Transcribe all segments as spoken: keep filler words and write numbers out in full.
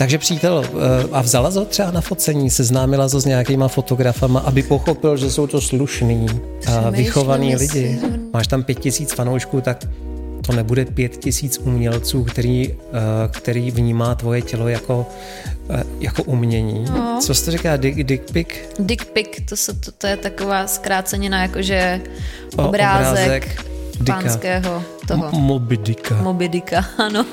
Takže přítel, a vzala to třeba na focení, seznámila to s nějakýma fotografama, aby pochopil, že jsou to slušný a vychovaný lidi. Máš tam pět tisíc fanoušků, tak to nebude pět tisíc umělců, který, který vnímá tvoje tělo jako, jako umění. No. Co jsi to říká? Dick, dick pic? Dick pic, to, se, to, to je taková zkrácenina, jakože obrázek, obrázek pánského toho. Moby Dicka. Moby Dicka, ano.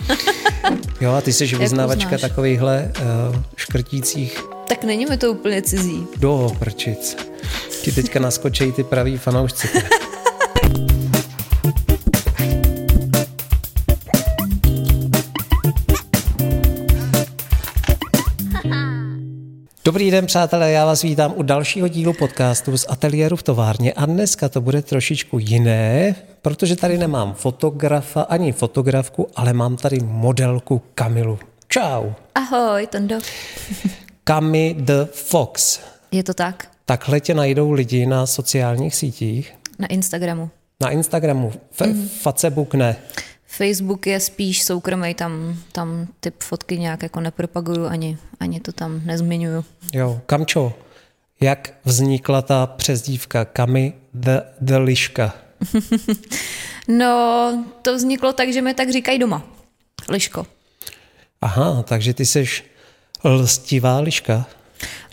Jo, a ty jsi vyznávačka takovýchhle uh, škrtících. Tak není mi to úplně cizí. Do prčic. Ti teďka naskočejí ty praví fanoušci. Dobrý den, přátelé, já vás vítám u dalšího dílu podcastu z Ateliéru v továrně a dneska to bude trošičku jiné, protože tady nemám fotografa ani fotografku, ale mám tady modelku Kamilu. Čau. Ahoj, Tondo. Kami the Fox. Je to tak. Takhle tě najdou lidi na sociálních sítích. Na Instagramu. Na Instagramu. F- mm. Facebook ne. Facebook je spíš soukromý, tam, tam ty fotky nějak jako nepropaguju, ani, ani to tam nezmiňuju. Jo, Kamčo, jak vznikla ta přezdívka Kami the, the Liška? No, to vzniklo tak, že mi tak říkají doma. Liško. Aha, takže ty seš lstivá liška?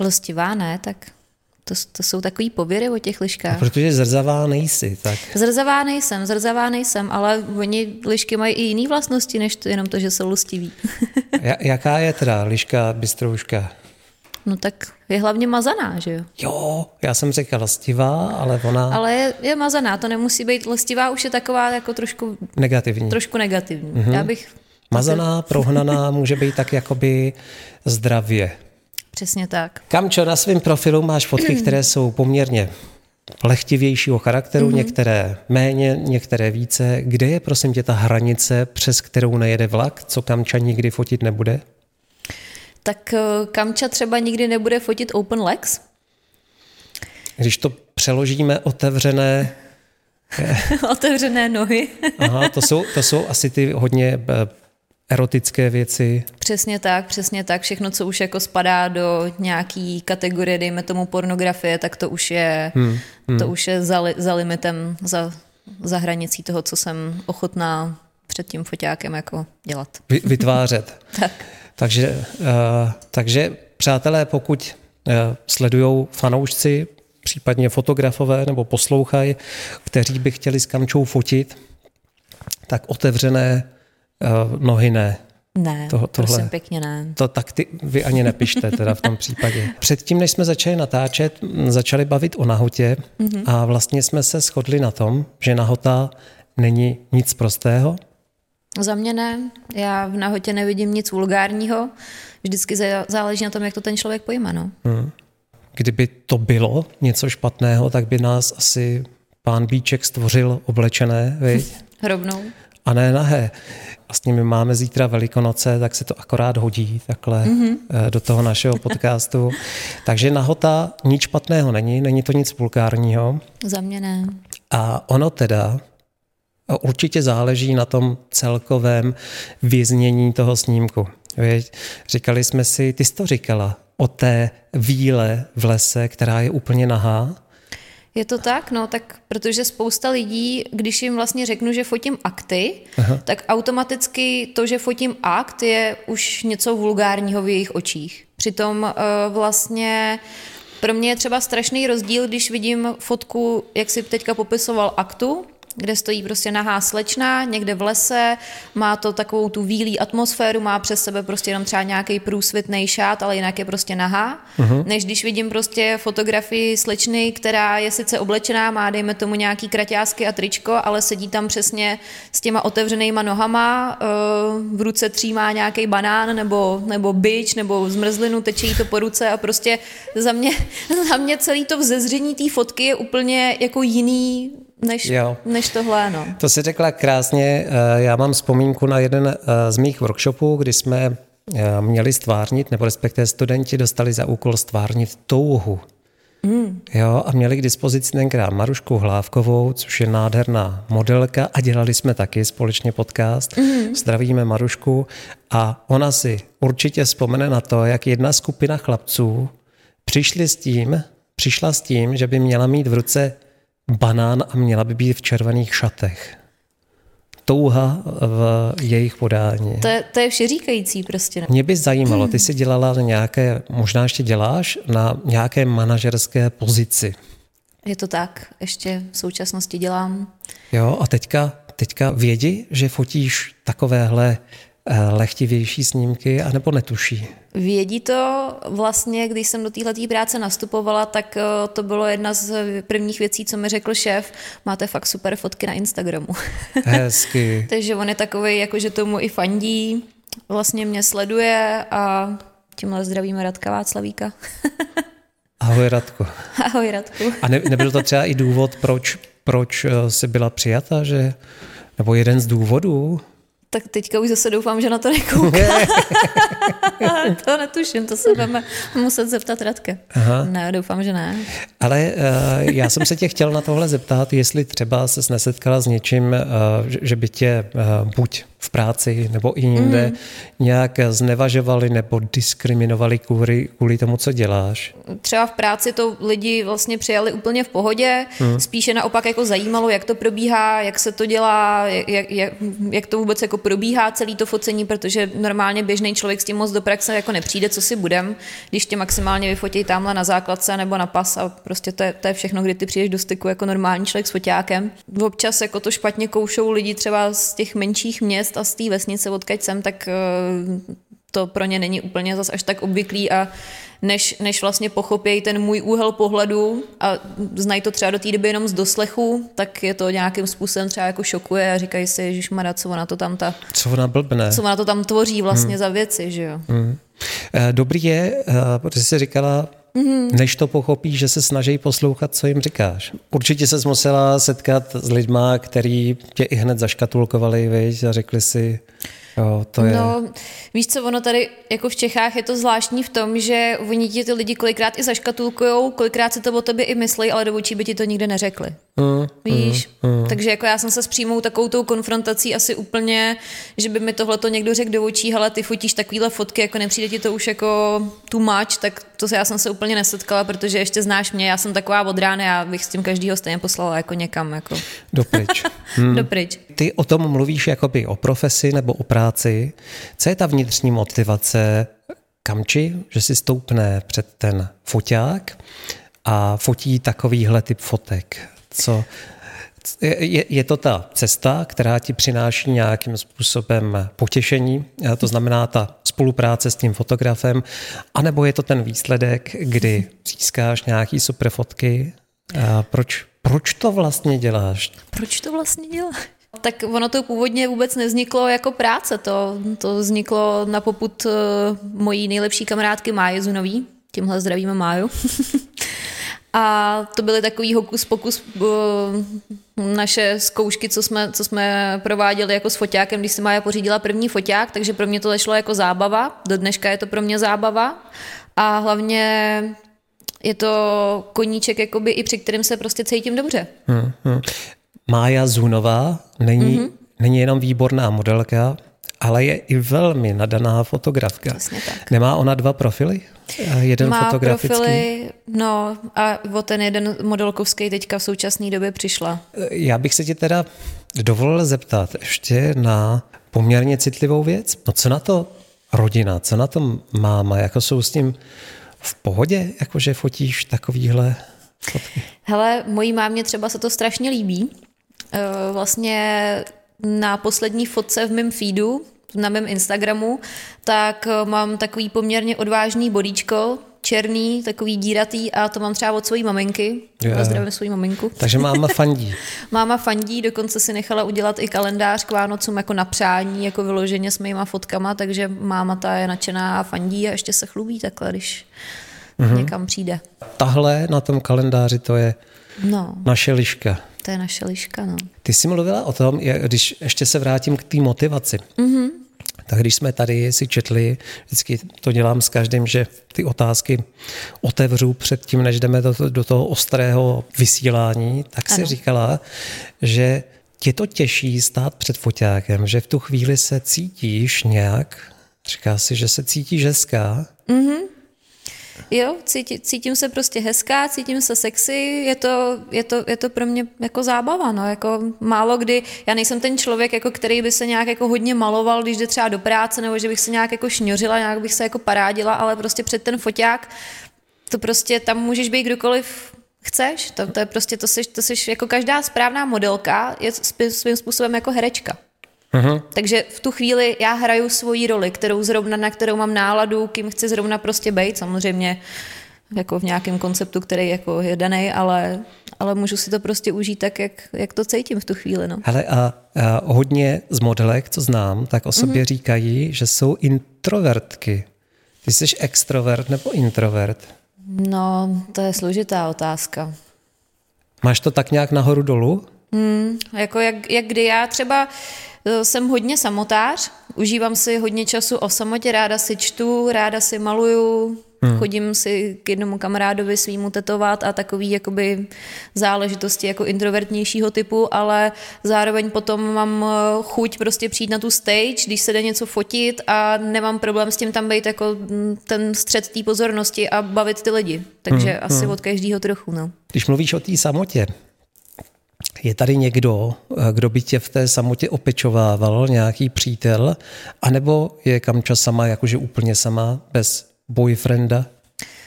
Lstivá ne, tak... To, to jsou takový pověry o těch liškách. A protože zrzavá nejsi, tak... Zrzavá nejsem, zrzavá nejsem, ale oni, lišky mají i jiné vlastnosti, než to, jenom to, že jsou lustiví. Jaká je teda liška bystrouška? No tak je hlavně mazaná, že jo? Jo, já jsem řekla lstivá, ale ona... Ale je, je mazaná, to nemusí být lstivá, už je taková jako trošku... Negativní. Trošku negativní. Mm-hmm. Já bych... Mazaná, prohnaná, může být tak jakoby zdravě. Přesně tak. Kamčo, na svém profilu máš fotky, které jsou poměrně lehtivějšího charakteru, mm-hmm. některé méně, některé více. Kde je, prosím tě, ta hranice, přes kterou nejede vlak, co Kamča nikdy fotit nebude? Tak Kamča třeba nikdy nebude fotit open legs. Když to přeložíme otevřené... otevřené nohy. Aha, to jsou, to jsou asi ty hodně... erotické věci. Přesně tak, přesně tak. Všechno, co už jako spadá do nějaký kategorie, dejme tomu pornografie, tak to už je, hmm, hmm. To už je za, li, za limitem, za, za hranicí toho, co jsem ochotná před tím foťákem jako dělat. Vy, vytvářet. Tak. Takže, uh, takže, přátelé, pokud uh, sledujou fanoušci, případně fotografové nebo poslouchají, kteří by chtěli s Kamčou fotit, tak otevřené nohy ne. Ne, to, prosím pěkně ne. To tak ty, vy ani nepište teda v tom případě. Předtím, než jsme začali natáčet, začali bavit o nahotě mm-hmm. a vlastně jsme se shodli na tom, že nahota není nic prostého. Za mě ne. Já v nahotě nevidím nic vulgárního. Vždycky záleží na tom, jak to ten člověk pojme. No. Hmm. Kdyby to bylo něco špatného, tak by nás asi pán Bíček stvořil oblečené, viď? Rovnou. A ne nahé. Vlastně my máme zítra Velikonoce, tak se to akorát hodí takhle mm-hmm. do toho našeho podcastu. Takže nahota nic špatného není, není to nic vulgárního. Za mě ne. A ono teda určitě záleží na tom celkovém vyznění toho snímku. Víš? Říkali jsme si, ty jsi to říkala, o té víle v lese, která je úplně nahá. Je to tak, no, tak protože spousta lidí, když jim vlastně řeknu, že fotím akty, aha. tak automaticky to, že fotím akt, je už něco vulgárního v jejich očích. Přitom vlastně pro mě je třeba strašný rozdíl, když vidím fotku, jak si teďka popisoval, aktu, kde stojí prostě nahá slečna, někde v lese, má to takovou tu vílí atmosféru, má přes sebe prostě jenom třeba nějaký průsvitnej šát, ale jinak je prostě nahá. Uh-huh. Než když vidím prostě fotografii slečny, která je sice oblečená, má dejme tomu nějaký kraťásky a tričko, ale sedí tam přesně s těma otevřenýma nohama, v ruce třímá nějaký banán nebo, nebo bič nebo zmrzlinu, teče jí to po ruce a prostě za mě, za mě celý to vzezření té fotky je úplně jako jiný, Než, než tohle, no. To jsi řekla krásně. Já mám vzpomínku na jeden z mých workshopů, kdy jsme měli stvárnit, nebo respektive studenti dostali za úkol stvárnit touhu. Mm. Jo, a měli k dispozici tenkrát Marušku Hlávkovou, což je nádherná modelka a dělali jsme taky společně podcast. Mm-hmm. Zdravíme Marušku a ona si určitě vzpomene na to, jak jedna skupina chlapců přišli s tím, přišla s tím, že by měla mít v ruce banán a měla by být v červených šatech. Touha v jejich podání. To je, to je všeříkající prostě. Ne? Mě by zajímalo, ty jsi dělala nějaké, možná ještě děláš, na nějaké manažerské pozici. Je to tak, ještě v současnosti dělám. Jo, a teďka, teďka vědí, že fotíš takovéhle lehtivější snímky, anebo netuší? Vědí to. Vlastně, když jsem do téhletý práce nastupovala, tak to bylo jedna z prvních věcí, co mi řekl šéf, máte fakt super fotky na Instagramu. Hezky. Takže on je takovej, jakože tomu i fandí, vlastně mě sleduje a tímhle zdravíme Radka Václavíka. Ahoj Radku. Ahoj Radku. A ne, nebyl to třeba i důvod, proč, proč jsi byla přijata, že, nebo jeden z důvodů? Tak teďka už zase doufám, že na to nekouká. To netuším, to se budeme muset zeptat Radka. Aha. Ne, doufám, že ne. Ale uh, já jsem se tě chtěl na tohle zeptat, jestli třeba ses nesetkala s něčím, uh, že, že by tě uh, buď v práci nebo i jinde mm. nějak znevažovali nebo diskriminovali kvůli, kvůli tomu, co děláš? Třeba v práci to lidi vlastně přijali úplně v pohodě, mm. spíše naopak jako zajímalo, jak to probíhá, jak se to dělá, jak, jak, jak to vůbec jako probíhá celý to focení, protože normálně běžný člověk s tím moc do praxe jako nepřijde, co si budem, když tě maximálně vyfotí tamhle na základce nebo na pas a prostě to je, to je všechno, kdy ty přijdeš do styku jako normální člověk s foťákem. Občas jako to špatně koušou lidi třeba z těch menších měst a z té vesnice, odkud jsem, tak to pro ně není úplně zas až tak obvyklý a než, než vlastně pochopějí ten můj úhel pohledu a znají to třeba do té doby jenom z doslechu, tak je to nějakým způsobem třeba jako šokuje a říkají si, ježišmarja, co ona to tam ta... Co ona blbne. Co ona to tam tvoří vlastně hmm. za věci, že jo. Hmm. Dobrý je, protože jsi říkala... Mm-hmm. Než to pochopíš, že se snaží poslouchat, co jim říkáš. Určitě ses musela setkat s lidma, který tě i hned zaškatulkovali, viď, a řekli si, jo, to je... No, víš co, ono tady jako v Čechách je to zvláštní v tom, že oni ti ty lidi kolikrát i zaškatulkujou, kolikrát si to o tobě i myslí, ale do očí by ti to nikdy neřekli. Mm, víš? Mm, mm. Takže jako já jsem se s přímou takovou tou konfrontací asi úplně, že by mi tohleto někdo řekl do očí, hele, ty fotíš takovýhle fotky, jako nepřijde ti to už jako too much, tak to já jsem se úplně nesetkala, protože ještě znáš mě, já jsem taková od rána, já bych s tím každýho stejně poslala jako někam. Jako. Dopryč. Mm. Dopryč. Ty o tom mluvíš jakoby o profesi nebo o práci. Co je ta vnitřní motivace kamči, že si stoupne před ten foťák a fotí takovýhle typ fotek? Co, je, je to ta cesta, která ti přináší nějakým způsobem potěšení, to znamená ta spolupráce s tím fotografem, anebo je to ten výsledek, kdy získáš nějaký super fotky? A proč, proč to vlastně děláš? Proč to vlastně děláš? Tak ono to původně vůbec nevzniklo jako práce, to, to vzniklo na popud mojí nejlepší kamarádky Máje Zunový, tímhle zdravíme Máju. A to byly takový hokus pokus naše zkoušky, co jsme, co jsme prováděli jako s foťákem, když si Mája pořídila první foťák, takže pro mě to začalo jako zábava, do dneška je to pro mě zábava a hlavně je to koníček, jakoby, i při kterém se prostě cítím dobře. Hmm, hmm. Mája Zunová není, mm-hmm. není jenom výborná modelka, ale je i velmi nadaná fotografka. Přesně tak. Nemá ona dva profily? Jeden má fotografický? Má profily, no a o ten jeden modelkovský teďka v současné době přišla. Já bych se ti teda dovolil zeptat ještě na poměrně citlivou věc. No co na to rodina, co na to máma, jako jsou s tím v pohodě, jakože fotíš takovýhle fotky? Hele, mojí mámě třeba se to strašně líbí. Vlastně... Na poslední fotce v mém feedu, na mém Instagramu, tak mám takový poměrně odvážný bodíčko, černý, takový díratý a to mám třeba od svojí maminky. Pozdravím svoji maminku. Takže máma fandí. Máma fandí, dokonce si nechala udělat i kalendář k Vánocům jako na přání, jako vyloženě s mýma fotkama, takže máma ta je nadšená a fandí a ještě se chlubí takhle, když mm-hmm. někam přijde. Tahle na tom kalendáři to je no. naše liška. To je naše liška, no. Ty jsi mluvila o tom, když ještě se vrátím k té motivaci. Mm-hmm. Tak když jsme tady si četli, vždycky to dělám s každým, že ty otázky otevřu před tím, než jdeme do, do toho ostrého vysílání, tak ano. Si říkala, že tě to těší stát před foťákem, že v tu chvíli se cítíš nějak, říká si, že se cítíš hezká. Mm-hmm. Jo, cítí, cítím se prostě hezká, cítím se sexy, je to, je to, je to pro mě jako zábava, no, jako málo kdy, já nejsem ten člověk, jako který by se nějak jako hodně maloval, když jde třeba do práce, nebo že bych se nějak jako šňořila, nějak bych se jako parádila, ale prostě před ten foťák, to prostě tam můžeš být kdokoliv chceš, to, to je prostě, to seš, to seš jako každá správná modelka, je svým způsobem jako herečka. Aha. Takže v tu chvíli já hraju svoji roli, kterou zrovna, na kterou mám náladu, kým chci zrovna prostě bejt, samozřejmě jako v nějakém konceptu, který jako je daný, ale, ale můžu si to prostě užít tak, jak, jak to cítím v tu chvíli. No. Hele, a, a hodně z modelek, co znám, tak o sobě mm-hmm. říkají, že jsou introvertky. Ty jsi extrovert nebo introvert? No, to je složitá otázka. Máš to tak nějak nahoru dolů? Hmm, jako jak, jak kdy já třeba jsem hodně samotář, užívám si hodně času o samotě, ráda si čtu, ráda si maluju, hmm. chodím si k jednomu kamarádovi svýmu tetovat a takový jakoby záležitosti jako introvertnějšího typu, ale zároveň potom mám chuť prostě přijít na tu stage, když se jde něco fotit a nemám problém s tím tam být jako ten střed té pozornosti a bavit ty lidi. Takže hmm. asi hmm. od každého trochu. No. Když mluvíš o té samotě, je tady někdo, kdo by tě v té samotě opečovával, nějaký přítel, anebo je Kamča sama, jakože úplně sama, bez boyfrienda?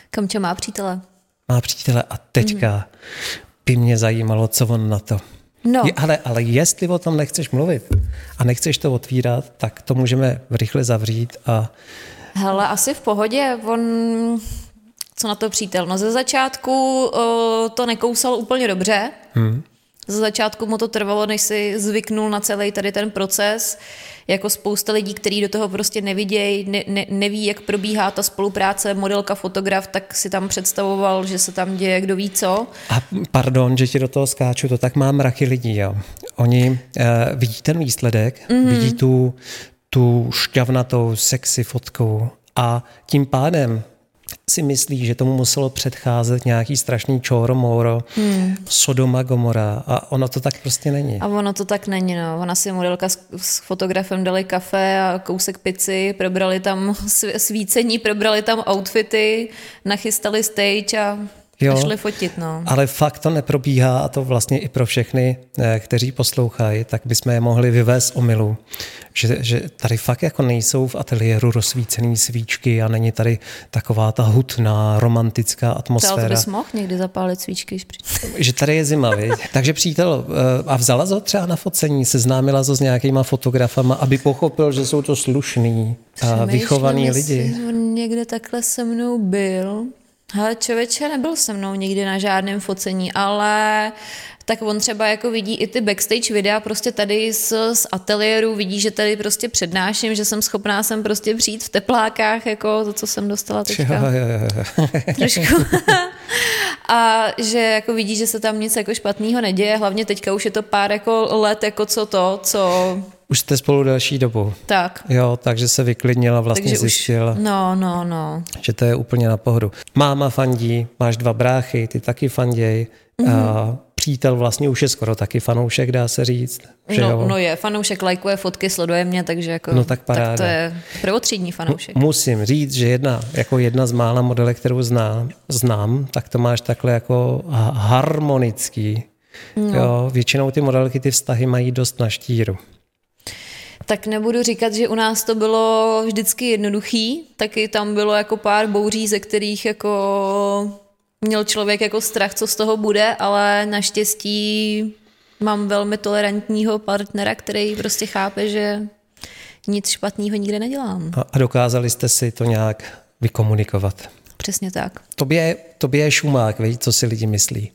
Kamča má přítele. Má přítele a teďka mm-hmm. by mě zajímalo, co on na to. No. Je, ale, ale jestli o tom nechceš mluvit a nechceš to otvírat, tak to můžeme rychle zavřít. A... Hele, asi v pohodě, on... Co na to přítel? No ze začátku o, to nekousal úplně dobře, hmm. Za začátku mu to trvalo, než si zvyknul na celý tady ten proces, jako spousta lidí, kteří do toho prostě nevidějí, ne, ne, neví, jak probíhá ta spolupráce modelka, fotograf, tak si tam představoval, že se tam děje kdo ví co. A pardon, že ti do toho skáču, to tak má mraky lidí, jo. Oni eh, vidí ten výsledek, mm-hmm. vidí tu, tu šťavnatou sexy fotku a tím pádem si myslí, že tomu muselo předcházet nějaký strašný čóro, móro, hmm. Sodoma, Gomora a ono to tak prostě není. A ono to tak není, no. Ona si modelka s, s fotografem dali kafe a kousek pici, probrali tam svícení, probrali tam outfity, nachystali stage a jo, šli fotit, no. Ale fakt to neprobíhá a to vlastně i pro všechny, kteří poslouchají, tak bychom je mohli vyvést omylu, že, že tady fakt jako nejsou v ateliéru rozsvícený svíčky a není tady taková ta hutná, romantická atmosféra. Třeba to bys mohl někdy zapálit svíčky. Že tady je zima, viď? Takže přítel, a vzala to třeba na focení, seznámila to s nějakýma fotografama, aby pochopil, že jsou to slušný a vychovaný lidi. On někde takhle se mnou byl. Hele, člověče, nebyl se mnou nikdy na žádném focení, ale tak on třeba jako vidí i ty backstage videa prostě tady z, z ateliéru, vidí, že tady prostě přednáším, že jsem schopná sem prostě přijít v teplákách, jako to, co jsem dostala teďka. Jo, jo, jo. Trošku. A že jako vidí, že se tam nic jako špatného neděje, hlavně teďka už je to pár jako let, jako co to, co... Už jste spolu další dobu. Tak. Jo, takže se vyklidnila, vlastně takže zjistila. Už... No, no, no. Že to je úplně na pohodu. Máma fandí, máš dva bráchy, ty taky fanděj. Mm-hmm. Přítel vlastně už je skoro taky fanoušek, dá se říct. Že no, jo? No je, fanoušek lajkuje fotky, sleduje mě, takže jako... No tak paráda. Tak to je prvotřídní fanoušek. M- musím říct, že jedna, jako jedna z mála modelek, kterou znám, znám, tak to máš takhle jako harmonický. No. Jo, většinou ty modelky ty vztahy mají dost na štíru. Tak nebudu říkat, že u nás to bylo vždycky jednoduchý, taky tam bylo jako pár bouří, ze kterých jako měl člověk jako strach, co z toho bude, ale naštěstí mám velmi tolerantního partnera, který prostě chápe, že nic špatného nikde nedělám. A dokázali jste si to nějak vykomunikovat? Přesně tak. Tobě, tobě je šumák, víš, co si lidi myslí.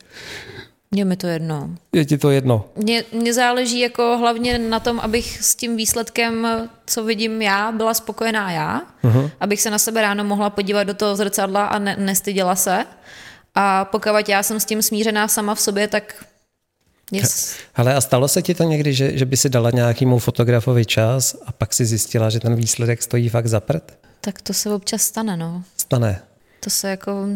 Je mi to jedno. Je ti to jedno? Mně, mně záleží jako hlavně na tom, abych s tím výsledkem, co vidím já, byla spokojená já, uh-huh. abych se na sebe ráno mohla podívat do toho zrcadla a ne, nestyděla se. A pokud já jsem s tím smířená sama v sobě, tak Yes. Hele, a stalo se ti to někdy, že, že by si dala nějakému fotografovi čas a pak si zjistila, že ten výsledek stojí fakt za prd? Tak to se občas stane, no. Stane. To se jako,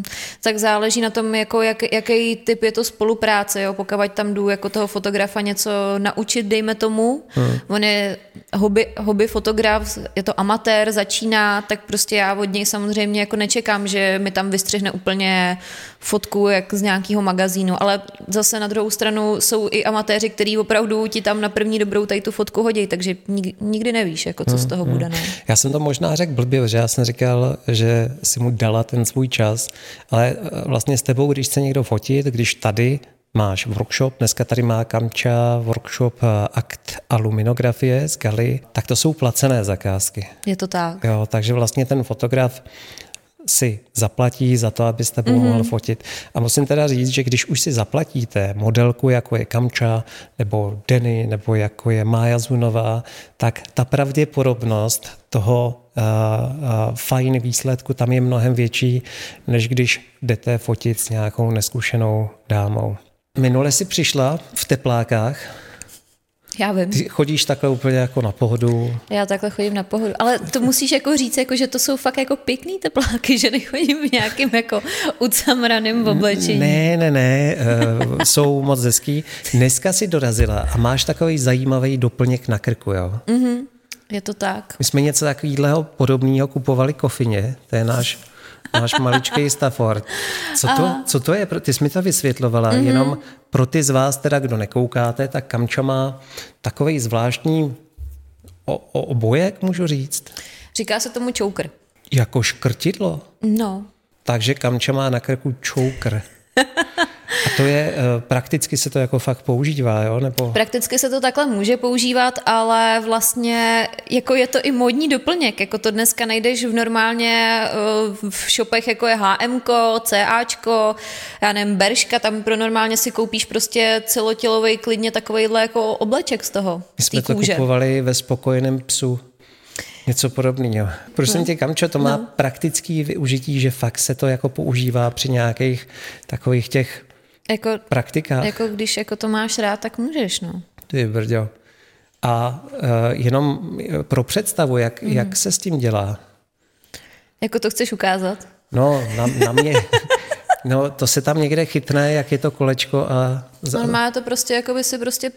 tak záleží na tom, jako jak, jaký typ je to spolupráce, jo, pokud tam jdu jako toho fotografa něco naučit, dejme tomu, hmm. on je hobby, hobby fotograf, je to amatér, začíná, tak prostě já od něj samozřejmě jako nečekám, že mi tam vystřihne úplně fotku jak z nějakého magazínu, ale zase na druhou stranu jsou i amatéři, kteří opravdu ti tam na první dobrou tady tu fotku hodí, takže nikdy nevíš, jako co hmm. z toho hmm. bude. Ne? Já jsem to možná řekl blbě, že já jsem říkal, že si mu dala ten svůj čas, ale vlastně s tebou, když chce někdo fotit, když tady máš workshop, dneska tady má Kamča workshop akt a luminografie z Galy, tak to jsou placené zakázky. Je to tak. Jo, takže vlastně ten fotograf si zaplatí za to, aby s tebou mm-hmm. mohl fotit. A musím teda říct, že když už si zaplatíte modelku, jako je Kamča, nebo Denny, nebo jako je Mája Zunová, tak ta pravděpodobnost toho uh, uh, fajn výsledku tam je mnohem větší, než když jdete fotit s nějakou neskušenou dámou. Minule si přišla v teplákách. Já vím. Ty chodíš takhle úplně jako na pohodu. Já takhle chodím na pohodu, ale to musíš jako říct, jako, že to jsou fakt jako pěkný tepláky, že nechodím v nějakým jako ucamraném oblečení. Ne, ne, ne, uh, jsou moc hezký. Dneska si dorazila a máš takový zajímavý doplněk na krku, jo? Mm-hmm. Je to tak. My jsme něco takového podobného kupovali Kofině, to je náš Máš maličkej Stafford. Co to, co to je? Ty jsi mi to vysvětlovala. Mm-hmm. Jenom pro ty z vás, teda, kdo nekoukáte, tak Kamča má takovej zvláštní o, o, obojek, můžu říct. Říká se tomu čoukr. Jako škrtidlo? No. Takže Kamča má na krku čoukr. A to je, prakticky se to jako fakt používá, jo? Nebo... Prakticky se to takhle může používat, ale vlastně jako je to i módní doplněk, jako to dneska najdeš v normálně v shopech, jako je há emko, céáčko, já nevím, Bershka, tam pro normálně si koupíš prostě celotělovej klidně takovejhle jako obleček z toho, my z té kůže. My jsme to kupovali ve Spokojeném psu. Něco podobného. Prosím tě, Kamčo, to má no. praktické využití, že fakt se to jako používá při nějakých takových těch jako, praktikách. Jako když jako to máš rád, tak můžeš, no. Ty brďo. A uh, jenom pro představu, jak, mm. jak se s tím dělá? Jako to chceš ukázat? No, na, na mě... No, to se tam někde chytne, jak je to kolečko a... Normálně to prostě, jako by si prostě...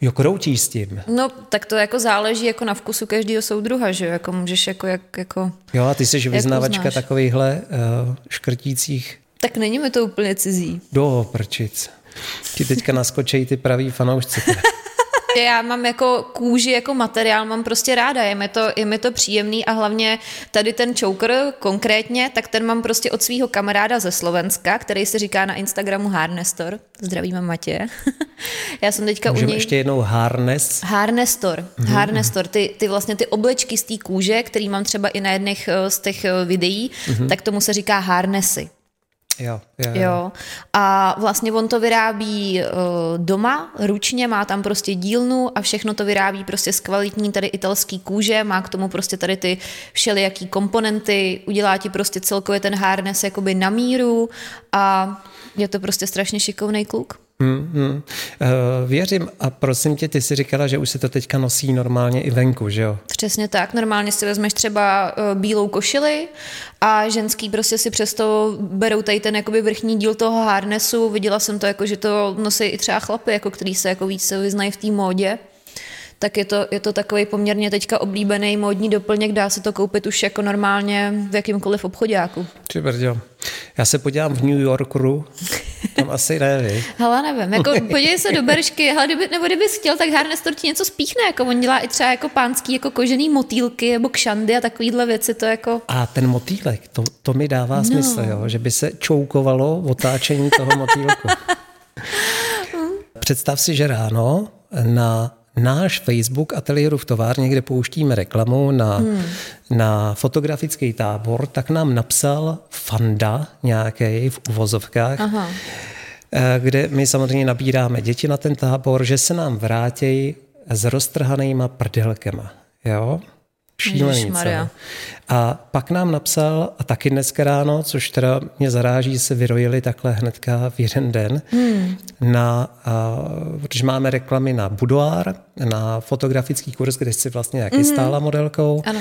Jo, kroutíš s tím. No, tak to jako záleží jako na vkusu každého soudruha, že jo, jako můžeš jako... Jak, jako jo, a ty jsi vyznavačka takovýchhle uh, škrtících... Tak není mi to úplně cizí. Do prčic. Ti teďka naskočejí ty praví fanoušci. Já mám jako kůži, jako materiál, mám prostě ráda, je mi to, je mi to příjemný a hlavně tady ten čoukr konkrétně, tak ten mám prostě od svého kamaráda ze Slovenska, který se říká na Instagramu Harnestor. Zdravíme Matěje. Já jsem teďka Můžeme u něj... ještě jednou Harnes? Harnestor. Mm-hmm. Harnestor. Ty, ty vlastně ty oblečky z té kůže, který mám třeba i na jedných z těch videí, mm-hmm. tak tomu se říká harnesy. Jo, jo, jo. jo. A vlastně on to vyrábí uh, doma, ručně, má tam prostě dílnu a všechno to vyrábí prostě z kvalitní tady italský kůže, má k tomu prostě tady ty všelijaký komponenty, udělá ti prostě celkově ten harness jakoby na míru a je to prostě strašně šikovnej kluk. Hmm, hmm. Uh, věřím a prosím tě, ty jsi říkala, že už se to teďka nosí normálně i venku, že jo? Přesně tak, normálně si vezmeš třeba uh, bílou košili a ženský prostě si přesto berou tady ten jakoby vrchní díl toho harnessu, viděla jsem to jako, že to nosí i třeba chlapy, jako který se jako víc vyznají v té módě, tak je to, je to takový poměrně teďka oblíbený módní doplněk, dá se to koupit už jako normálně v jakýmkoliv obchoďáku. Ty brďo. Já se podívám v New Yorku, tam asi neví. Hele, nevím, jako podívej se do Beršky, hele, kdyby, nebo kdybys chtěl, tak Harnestor ti něco spíchne, jako on dělá i třeba jako pánský, jako kožený motýlky, nebo kšandy a takovýhle věci, to jako... A ten motýlek, to, to mi dává no. smysl, jo, že by se čoukovalo otáčení toho motýlku. Představ si, že ráno na... náš Facebook Ateliéru v Továrně, kde pouštíme reklamu na, hmm. na fotografický tábor, tak nám napsal fanda nějaký v uvozovkách, Aha. kde my samozřejmě nabíráme děti na ten tábor, že se nám vrátí s roztrhanýma prdelkama. Jo? Šílený. A pak nám napsal, a taky dneska ráno, což teda mě zaráží, se vyrojili takhle hnedka v jeden den, hmm. na, a, protože máme reklamy na Budoir, na fotografický kurz, kde jsi vlastně taky hmm. stála modelkou. Ano.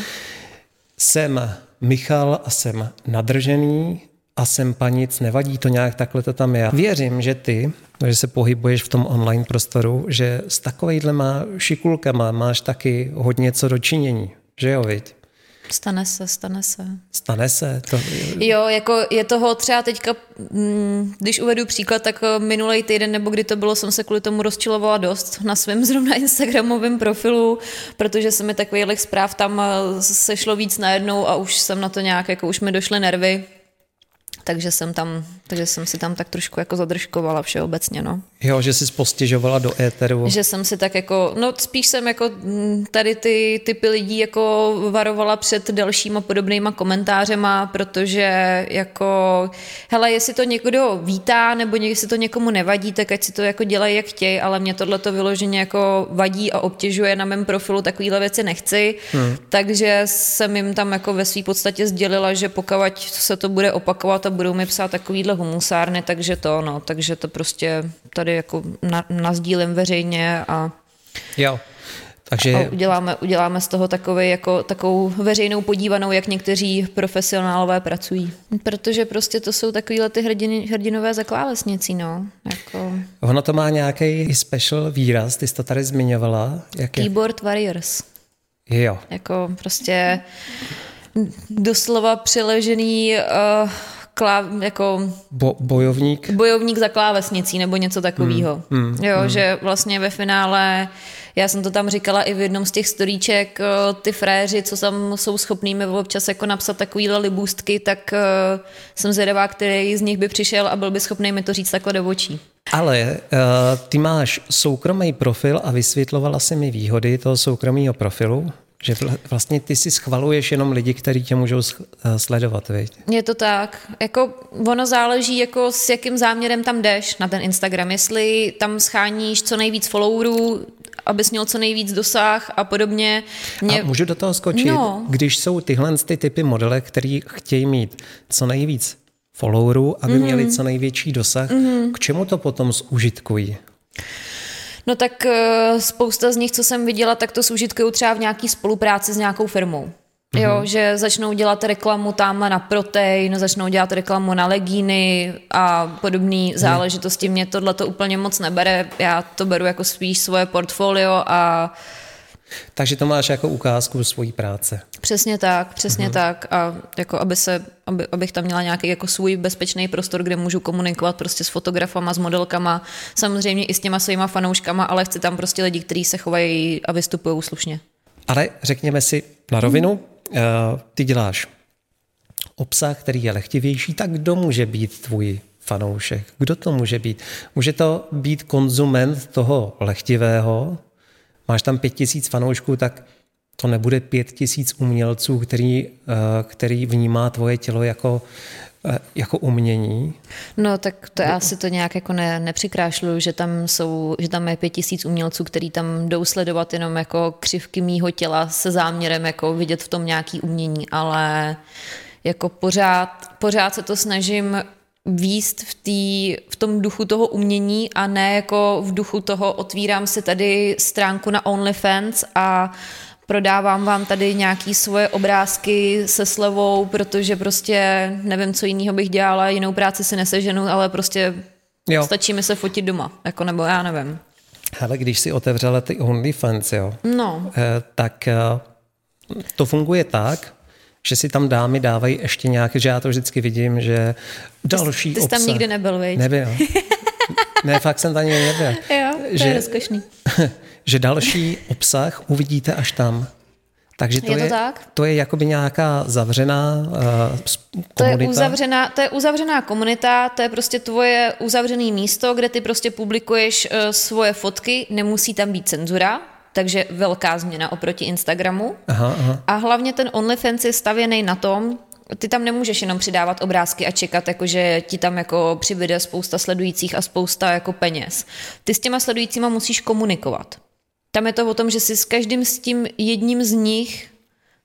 Jsem Michal a jsem nadržený a jsem panic, nevadí to nějak, takhle to tam je. Věřím, že ty, že se pohybuješ v tom online prostoru, že s takovejhle má šikulkama máš taky hodně co do činění. Že jo, viď? Stane se, stane se. Stane se. To... Jo, jako je toho třeba teďka, když uvedu příklad, tak minulej týden, nebo kdy to bylo, jsem se kvůli tomu rozčilovala dost na svém zrovna instagramovém profilu, protože se mi takových zpráv tam sešlo víc najednou a už jsem na to nějak, jako už mi došly nervy. Takže jsem, tam, takže jsem si tam tak trošku jako zadržkovala všeobecně, no. Jo, že jsi postěžovala do éteru. Že jsem si tak jako, no spíš jsem jako tady ty typy lidí jako varovala před dalšíma podobnýma komentářema, protože jako, hele, jestli to někdo vítá, nebo jestli to někomu nevadí, tak ať si to jako dělají, jak chtějí, ale mě tohleto vyloženě jako vadí a obtěžuje na mém profilu, takovýhle věci nechci, hmm. takže jsem jim tam jako ve své podstatě sdělila, že pokud se to bude opakovat, budou mi psát takovýhle humusárny, takže to, no, takže to prostě tady jako na, nazdílím veřejně a, jo. Takže... a uděláme, uděláme z toho takovej, jako, takovou veřejnou podívanou, jak někteří profesionálové pracují. Protože prostě to jsou takovýhle ty hrdin, hrdinové za klávesnicí, no. Jako... Ono to má nějaký special výraz, ty jsi to tady zmiňovala. Jak je... Keyboard warriors. Jo. Jako prostě doslova přiležený... Uh, Kláv, jako Bo, bojovník bojovník za klávesnicí nebo něco takového. Mm, mm, jo, mm. Že vlastně ve finále, já jsem to tam říkala i v jednom z těch storíček, ty fréři, co tam jsou schopní mi občas jako napsat takovýhle libůstky, tak uh, jsem zvědavá, který z nich by přišel a byl by schopný mi to říct takhle do očí. Ale uh, ty máš soukromý profil a vysvětlovala si mi výhody toho soukromého profilu. Že vlastně ty si schvaluješ jenom lidi, kteří tě můžou sledovat, viď? Je to tak. Jako ono záleží, jako s jakým záměrem tam jdeš na ten Instagram. Jestli tam scháníš co nejvíc followerů, abys měl co nejvíc dosah a podobně. Mě... A můžu do toho skočit? No. Když jsou tyhle ty typy modelek, který chtějí mít co nejvíc followerů, aby mm-hmm. měli co největší dosah, mm-hmm. k čemu to potom zužitkují? No tak spousta z nich, co jsem viděla, tak to soužitkují třeba v nějaký spolupráci s nějakou firmou. Mm-hmm. Jo, že začnou dělat reklamu tamhle na protein, začnou dělat reklamu na legíny a podobné záležitosti. Mě tohle to úplně moc nebere, já to beru jako spíš svoje portfolio a... Takže to máš jako ukázku svojí práce. Přesně tak, přesně mm-hmm. tak a jako aby se, aby, abych tam měla nějaký jako svůj bezpečný prostor, kde můžu komunikovat prostě s fotografama, s modelkama, samozřejmě i s těma svýma fanouškama, ale chci tam prostě lidi, kteří se chovají a vystupují slušně. Ale řekněme si na rovinu, mm-hmm. uh, ty děláš obsah, který je lehtivější, tak kdo může být tvůj fanoušek? Kdo to může být? Může to být konzument toho lehtivého? Máš tam pět tisíc fanoušků, tak to nebude pět tisíc umělců, který, který vnímá tvoje tělo jako, jako umění. No tak to já si to nějak jako ne, nepřikrášluju, že tam jsou, že tam je pět tisíc umělců, který tam jdou sledovat jenom jako křivky mýho těla se záměrem jako vidět v tom nějaký umění, ale jako pořád, pořád se to snažím výst v, tý, v tom duchu toho umění a ne jako v duchu toho otvírám si tady stránku na OnlyFans a prodávám vám tady nějaký svoje obrázky se slevou, protože prostě nevím, co jiného bych dělala, jinou práci si neseženu, ale prostě jo. Stačí mi se fotit doma, jako nebo já nevím. Ale když si otevřela ty OnlyFans, jo, no. tak to funguje tak, že si tam dámy dávají ještě nějaké, že já to vždycky vidím, že další ty jsi obsah. Ty tam nikdy nebyl, viď? Nebyl. Ne, fakt jsem tam nikdy nebyl. Jo, to že, je rozkošný. Že další obsah uvidíte až tam. Takže to je, to je, tak? to je jakoby nějaká zavřená uh, komunita. To je uzavřená, to je uzavřená komunita, to je prostě tvoje uzavřené místo, kde ty prostě publikuješ uh, svoje fotky, nemusí tam být cenzura. Takže velká změna oproti Instagramu. Aha, aha. A hlavně ten OnlyFans je stavěný na tom, ty tam nemůžeš jenom přidávat obrázky a čekat, jakože ti tam jako přibude spousta sledujících a spousta jako peněz. Ty s těma sledujícíma musíš komunikovat. Tam je to o tom, že si s každým s tím jedním z nich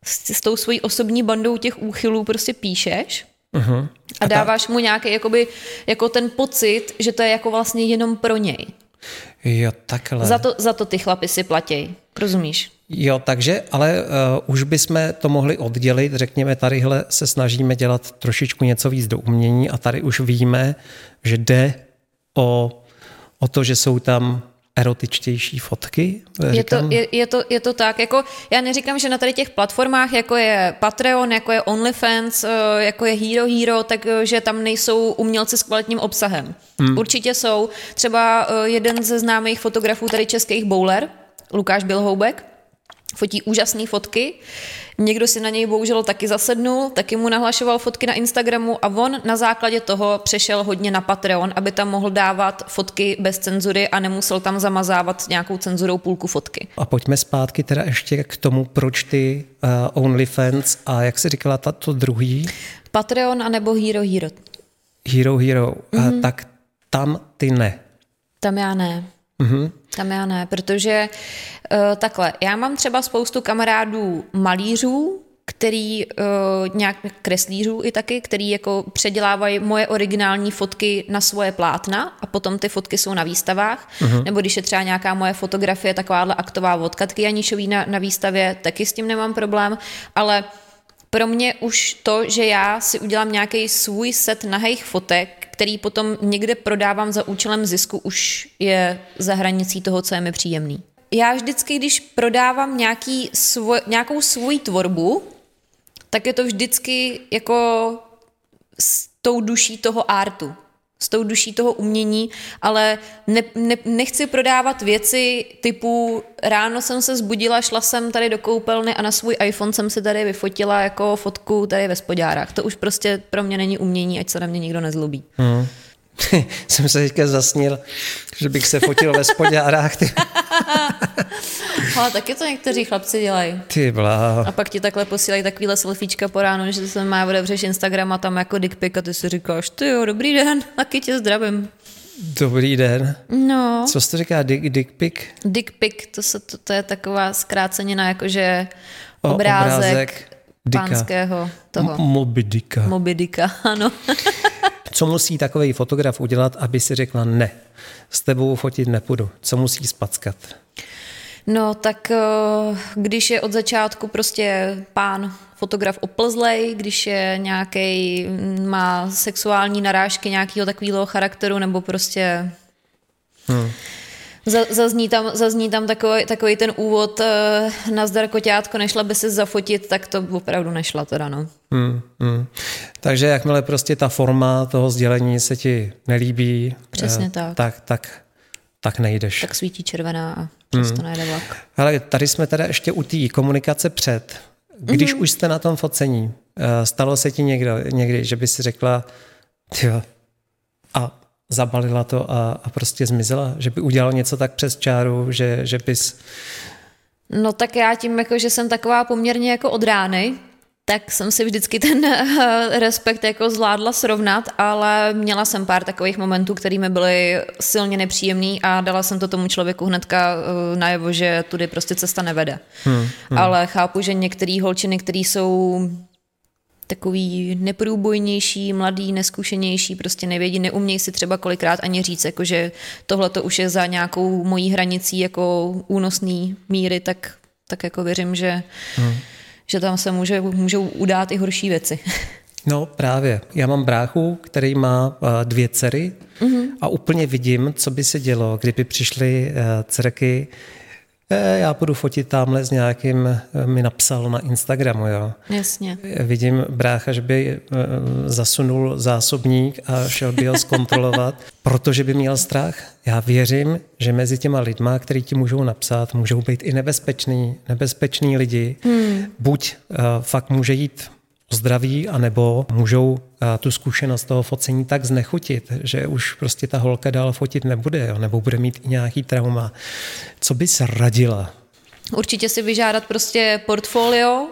s, s tou svojí osobní bandou těch úchylů prostě píšeš uh-huh. a, a dáváš ta... mu nějaký jakoby, jako ten pocit, že to je jako vlastně jenom pro něj. Jo, takhle. Za to, za to ty chlapi si platí, rozumíš? Jo, takže, ale uh, už bychom to mohli oddělit, řekněme, tadyhle se snažíme dělat trošičku něco víc do umění a tady už víme, že jde o, o to, že jsou tam erotičtější fotky? Je to, je, je, to, je to tak. Jako, já neříkám, že na tady těch platformách, jako je Patreon, jako je OnlyFans, jako je Hero Hero, takže tam nejsou umělci s kvalitním obsahem. Hmm. Určitě jsou. Třeba jeden ze známých fotografů tady českých, Bowler, Lukáš Bilhoubek, fotí úžasné fotky. Někdo si na něj bohužel taky zasednul, taky mu nahlašoval fotky na Instagramu a on na základě toho přešel hodně na Patreon, aby tam mohl dávat fotky bez cenzury a nemusel tam zamazávat nějakou cenzurou půlku fotky. A pojďme zpátky teda ještě k tomu, proč ty uh, OnlyFans a jak jsi říkala, to druhý? Patreon anebo Hero Hero. Hero Hero, mm-hmm. a tak tam ty ne. Tam já ne. Mm-hmm. Tam já ne, protože uh, takhle, já mám třeba spoustu kamarádů malířů, který uh, nějak kreslířů i taky, který jako předělávají moje originální fotky na svoje plátna a potom ty fotky jsou na výstavách, mm-hmm. nebo když je třeba nějaká moje fotografie, takováhle aktová od Katky Janíšový na, na výstavě, taky s tím nemám problém, ale pro mě už to, že já si udělám nějaký svůj set nahých fotek, který potom někde prodávám za účelem zisku, už je za hranicí toho, co je mi příjemný. Já vždycky, když prodávám nějaký svoj, nějakou svoji tvorbu, tak je to vždycky jako s tou duší toho artu, s tou duší toho umění, ale ne, ne, nechci prodávat věci typu ráno jsem se zbudila, šla jsem tady do koupelny a na svůj iPhone jsem si tady vyfotila jako fotku tady ve spodárách. To už prostě pro mě není umění, ať se na mě nikdo nezlobí. Hmm. Jsem se teďka zasnil, že bych se fotil ve spodárách. Ty. Ale taky to někteří chlapci dělají. Ty bláho. A pak ti takhle posílají takovýhle selfiečka po ránu, že se má odevřeš Instagram a tam jako dickpic a ty si říkáš, ty jo, dobrý den, taky tě zdravím. Dobrý den. No. Co jsi to říká, dick, dickpic? Dickpic, to, se, to, to je taková zkrácenina, jakože o, obrázek, obrázek pánského toho. M- Moby Dicka. Moby Dicka, ano. Co musí takový fotograf udělat, aby si řekla ne, s tebou fotit nepůjdu? Co musí spackat? No tak když je od začátku prostě pán fotograf oplzlej, když je nějaký, má sexuální narážky nějakého takového charakteru, nebo prostě... Hmm. Zazní tam, zazní tam takový, takový ten úvod na zdar koťátko, nešla by se zafotit, tak to opravdu nešla teda, no. Hmm, hmm. Takže jakmile prostě ta forma toho sdělení se ti nelíbí, přesně tak. Tak, tak, tak nejdeš. Tak svítí červená a přesto hmm. nejde vlak. Hele, tady jsme teda ještě u té komunikace před. Když mm-hmm. už jste na tom focení, stalo se ti někdo, někdy, že by si řekla, tyjo, a zabalila to a, a prostě zmizela? Že by udělal něco tak přes čáru, že, že bys... No tak já tím, jako, že jsem taková poměrně jako od rány, tak jsem si vždycky ten respekt jako zvládla srovnat, ale měla jsem pár takových momentů, kterými byly silně nepříjemný a dala jsem to tomu člověku hnedka najevo, že tudy prostě cesta nevede. Hmm, hmm. Ale chápu, že některé holčiny, které jsou... takový neprůbojnější, mladý, neskušenější, prostě nevědí, neumějí si třeba kolikrát ani říct, jakože tohle to už je za nějakou mojí hranicí jako únosný míry, tak, tak jako věřím, že, hmm. že tam se může, můžou udát i horší věci. No právě. Já mám bráchu, který má dvě dcery mm-hmm. a úplně vidím, co by se dělo, kdyby přišly dcerky. Já půjdu fotit tamhle s nějakým, mi napsal na Instagramu, jo. Jasně. Vidím brácha, že by zasunul zásobník a šel by ho zkontrolovat, protože by měl strach. Já věřím, že mezi těma lidma, který ti můžou napsat, můžou být i nebezpeční, nebezpeční lidi. Hmm. Buď uh, fakt může jít o zdraví, anebo můžou uh, tu zkušenost toho focení tak znechutit, že už prostě ta holka dál fotit nebude, jo, nebo bude mít i nějaký trauma. Co bys radila? Určitě si vyžádat prostě portfolio,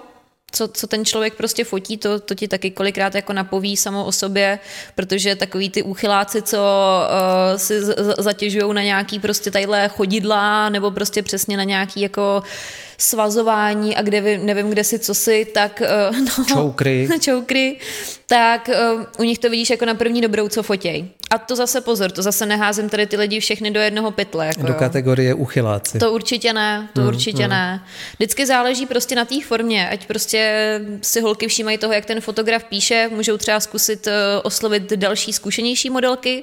co, co ten člověk prostě fotí, to, to ti taky kolikrát jako napoví samo o sobě, protože takový ty úchyláci, co uh, si zatěžujou na nějaký prostě tadyhle chodidla, nebo prostě přesně na nějaký jako svazování a kde vy, nevím, kde si, co si, tak... No, čoukry. čoukry. Tak u nich to vidíš jako na první dobrou, co fotěj. A to zase pozor, to zase neházím tady ty lidi všechny do jednoho pytle. Jako do jo. kategorie uchyláci. To určitě ne, to mm, určitě mm. ne. Vždycky záleží prostě na té formě, ať prostě si holky všímají toho, jak ten fotograf píše, můžou třeba zkusit oslovit další zkušenější modelky,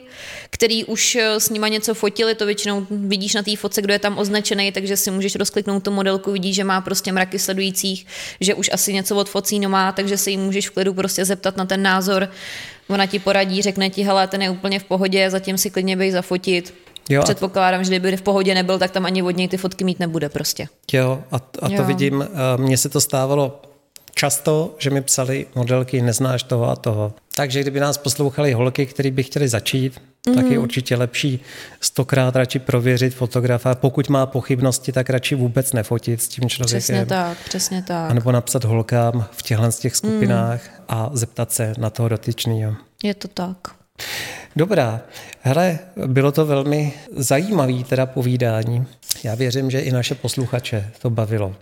který už s nima něco fotili, to většinou vidíš na té fotce, kdo je tam označený, takže si můžeš rozkliknout tu modelku, vidíš, že má prostě mraky sledujících, že už asi něco od focíno má, takže si jí můžeš v klidu prostě zeptat na ten názor. Ona ti poradí, řekne ti, hele, ten je úplně v pohodě, zatím si klidně bej zafotit. Jo, předpokládám, že kdyby v pohodě nebyl, tak tam ani od něj ty fotky mít nebude prostě. Jo, a, a to jo. vidím, mně se to stávalo často, že mi psali modelky, neznáš toho a toho. Takže kdyby nás poslouchali holky, který by chtěli začít, mm-hmm. tak je určitě lepší stokrát radši prověřit fotografa. Pokud má pochybnosti, tak radši vůbec nefotit s tím člověkem. Přesně tak, přesně tak. A nebo napsat holkám v těchhle z těch skupinách mm. a zeptat se na toho dotyčného. Je to tak. Dobrá. Hele, bylo to velmi zajímavé teda povídání. Já věřím, že i naše posluchače to bavilo.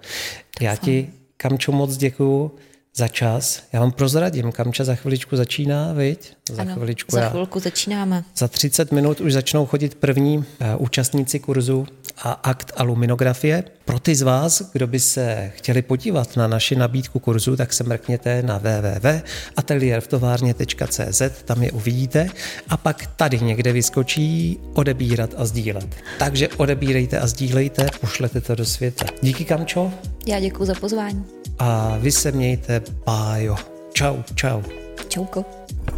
Já ti, Kamčo, moc děkuju za čas. Já vám prozradím, Kamča za chviličku začíná, viď? Za ano, chviličku, za chvilku já. začínáme. Za třicet minut už začnou chodit první uh, účastníci kurzu a akt aluminografie. Pro ty z vás, kdo by se chtěli podívat na naši nabídku kurzu, tak se mrkněte na w w w tečka ateliér v továrně tečka c z, tam je uvidíte a pak tady někde vyskočí odebírat a sdílet. Takže odebírejte a sdílejte, pošlete to do světa. Díky, Kamčo. Já děkuju za pozvání. A vy se mějte, bájo. Čau, čau. Čauko.